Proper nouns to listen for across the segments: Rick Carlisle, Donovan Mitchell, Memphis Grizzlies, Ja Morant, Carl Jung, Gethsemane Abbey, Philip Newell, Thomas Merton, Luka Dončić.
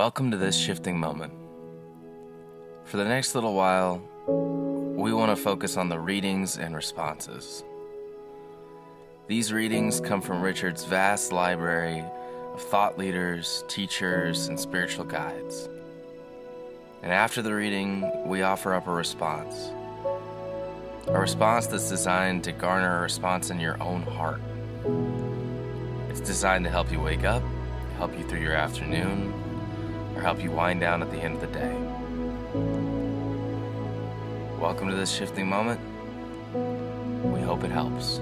Welcome to this shifting moment. For the next little while, we want to focus on the readings and responses. These readings come from Richard's vast library of thought leaders, teachers, and spiritual guides. And after the reading, we offer up a response. A response that's designed to garner a response in your own heart. It's designed to help you wake up, help you through your afternoon, or help you wind down at the end of the day. Welcome to this shifting moment. We hope it helps.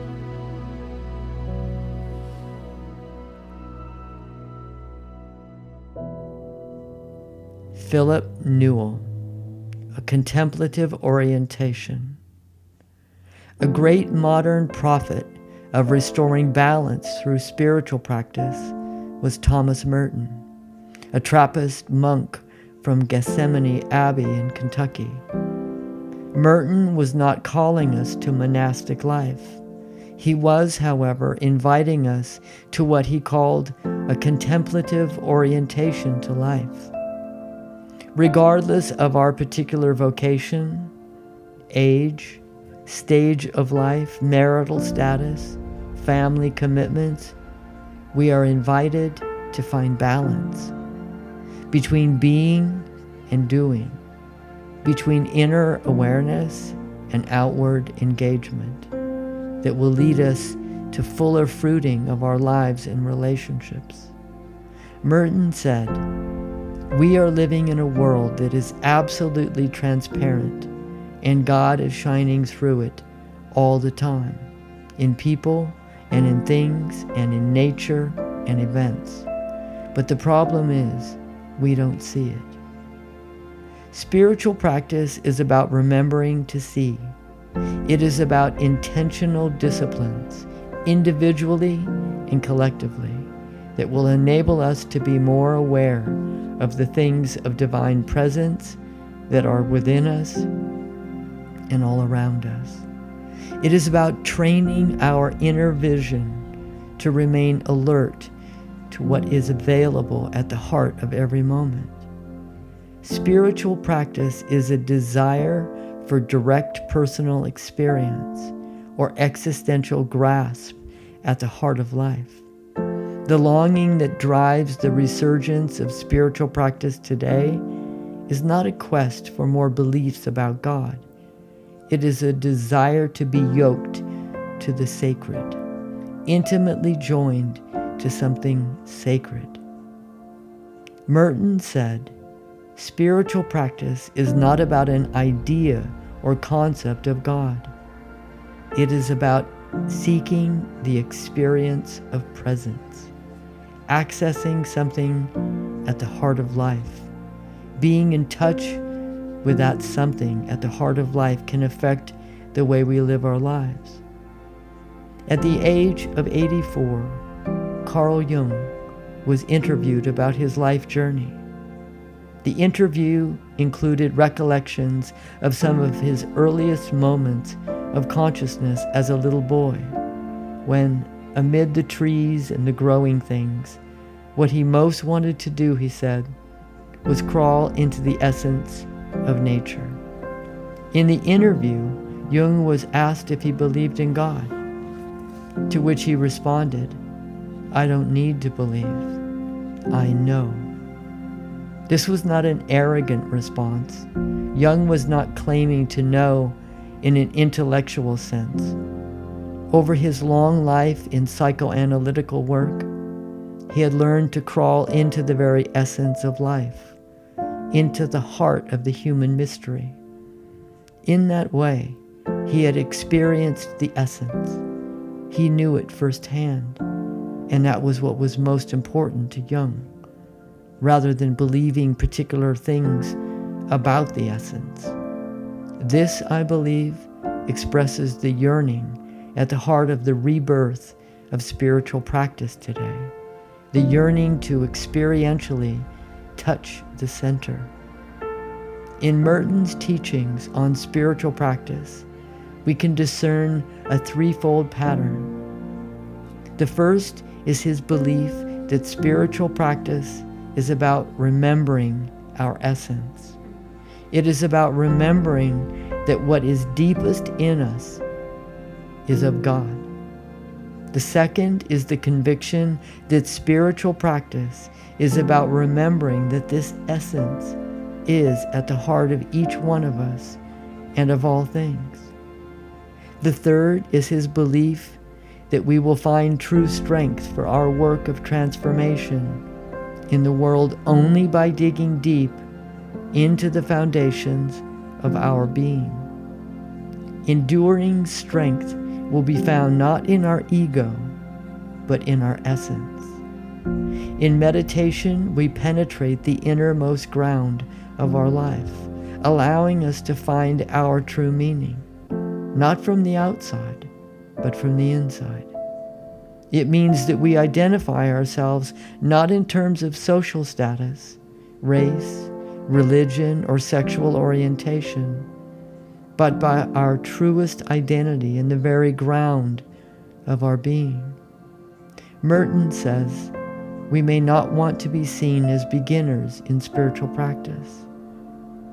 Philip Newell, a contemplative orientation. A great modern prophet of restoring balance through spiritual practice was Thomas Merton, a Trappist monk from Gethsemane Abbey in Kentucky. Merton was not calling us to monastic life. He was, however, inviting us to what he called a contemplative orientation to life. Regardless of our particular vocation, age, stage of life, marital status, family commitments, we are invited to find balance between being and doing, between inner awareness and outward engagement that will lead us to fuller fruiting of our lives and relationships. Merton said, "We are living in a world that is absolutely transparent, and God is shining through it all the time, in people and in things and in nature and events. But the problem is, we don't see it." Spiritual practice is about remembering to see. It is about intentional disciplines, individually and collectively, that will enable us to be more aware of the things of divine presence that are within us and all around us. It is about training our inner vision to remain alert to what is available at the heart of every moment. Spiritual practice is a desire for direct personal experience or existential grasp at the heart of life. The longing that drives the resurgence of spiritual practice today is not a quest for more beliefs about God. It is a desire to be yoked to the sacred, intimately joined to something sacred. Merton said, "Spiritual practice is not about an idea or concept of God. It is about seeking the experience of presence, accessing something at the heart of life. Being in touch with that something at the heart of life can affect the way we live our lives." At the age of 84, Carl Jung was interviewed about his life journey. The interview included recollections of some of his earliest moments of consciousness as a little boy, when, amid the trees and the growing things, what he most wanted to do, he said, was crawl into the essence of nature. In the interview, Jung was asked if he believed in God, to which he responded, "I don't need to believe. I know." This was not an arrogant response. Jung was not claiming to know in an intellectual sense. Over his long life in psychoanalytical work, he had learned to crawl into the very essence of life, into the heart of the human mystery. In that way, he had experienced the essence. He knew it firsthand, and that was what was most important to Jung, rather than believing particular things about the essence. "This, I believe, expresses the yearning at the heart of the rebirth of spiritual practice today, the yearning to experientially touch the center." In Merton's teachings on spiritual practice, we can discern a threefold pattern. The first is his belief that spiritual practice is about remembering our essence. It is about remembering that what is deepest in us is of God. The second is the conviction that spiritual practice is about remembering that this essence is at the heart of each one of us and of all things. The third is his belief that we will find true strength for our work of transformation in the world only by digging deep into the foundations of our being. Enduring strength will be found not in our ego, but in our essence. In meditation, we penetrate the innermost ground of our life, allowing us to find our true meaning, not from the outside, but from the inside. It means that we identify ourselves not in terms of social status, race, religion, or sexual orientation, but by our truest identity in the very ground of our being. Merton says, we may not want to be seen as beginners in spiritual practice,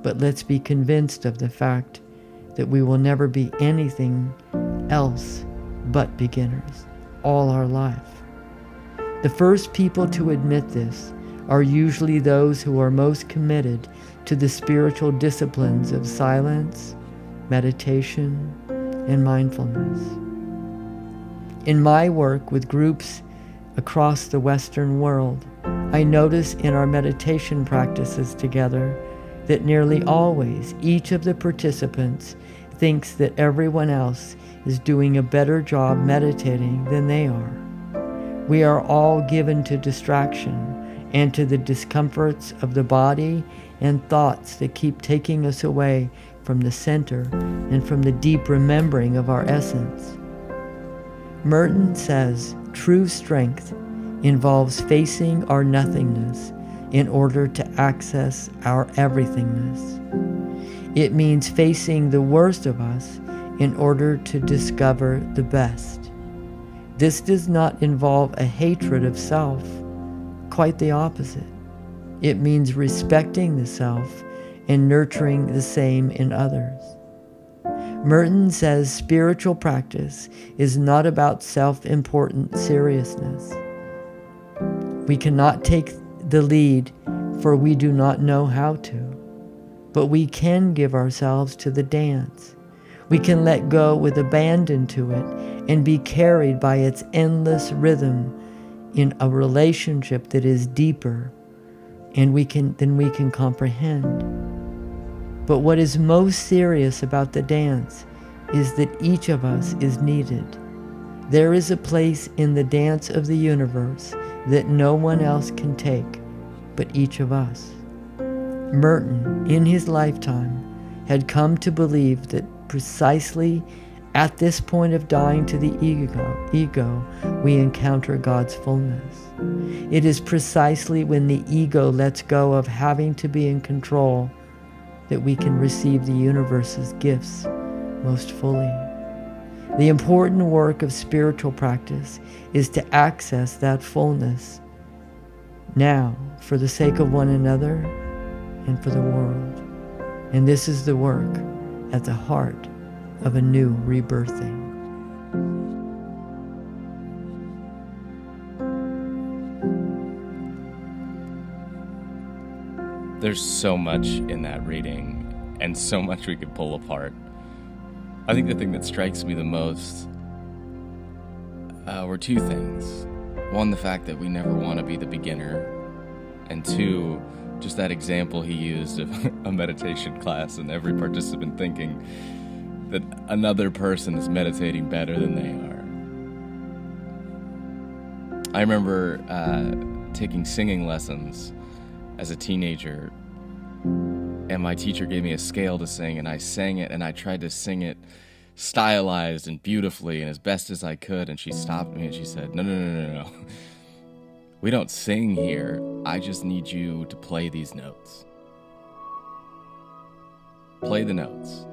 but let's be convinced of the fact that we will never be anything else but beginners all our life. The first people to admit this are usually those who are most committed to the spiritual disciplines of silence, meditation, and mindfulness. In my work with groups across the Western world, I notice in our meditation practices together that nearly always each of the participants thinks that everyone else is doing a better job meditating than they are. We are all given to distraction and to the discomforts of the body and thoughts that keep taking us away from the center and from the deep remembering of our essence. Merton says true strength involves facing our nothingness in order to access our everythingness. It means facing the worst of us in order to discover the best. This does not involve a hatred of self, quite the opposite. It means respecting the self and nurturing the same in others. Merton says spiritual practice is not about self-important seriousness. We cannot take the lead, for we do not know how to, but we can give ourselves to the dance. We can let go with abandon to it and be carried by its endless rhythm in a relationship that is deeper than we can comprehend. But what is most serious about the dance is that each of us is needed. There is a place in the dance of the universe that no one else can take but each of us. Merton, in his lifetime, had come to believe that precisely at this point of dying to the ego, we encounter God's fullness. It is precisely when the ego lets go of having to be in control that we can receive the universe's gifts most fully. The important work of spiritual practice is to access that fullness now for the sake of one another and for the world. And this is the work at the heart of a new rebirthing. There's so much in that reading and so much we could pull apart. I think the thing that strikes me the most were two things. One, the fact that we never want to be the beginner, and two, just that example he used of a meditation class and every participant thinking that another person is meditating better than they are. I remember taking singing lessons as a teenager, and my teacher gave me a scale to sing, and I sang it, and I tried to sing it stylized and beautifully and as best as I could, and she stopped me and she said, no. We don't sing here. I just need you to play these notes. Play the notes.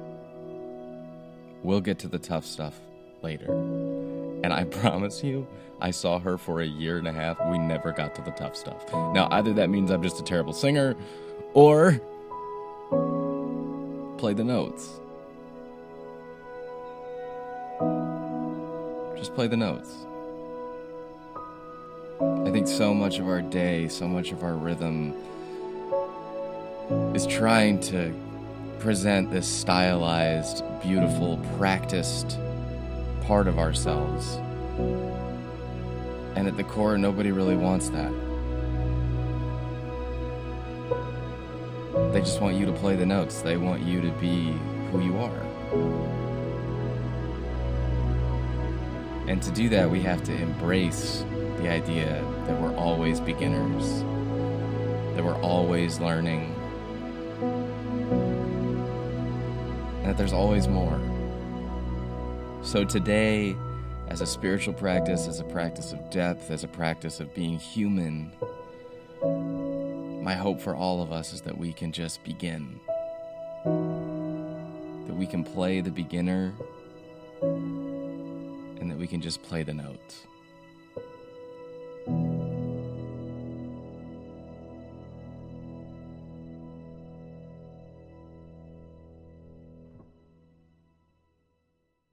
We'll get to the tough stuff later. And I promise you, I saw her for a year and a half. We never got to the tough stuff. Now, either that means I'm just a terrible singer or play the notes. Just play the notes. I think so much of our day, so much of our rhythm is trying to present this stylized, beautiful, practiced part of ourselves. And at the core, nobody really wants that. They just want you to play the notes. They want you to be who you are. And to do that, we have to embrace the idea that we're always beginners, that we're always learning, and that there's always more. So today, as a spiritual practice, as a practice of depth, as a practice of being human, my hope for all of us is that we can just begin. That we can play the beginner, and that we can just play the notes.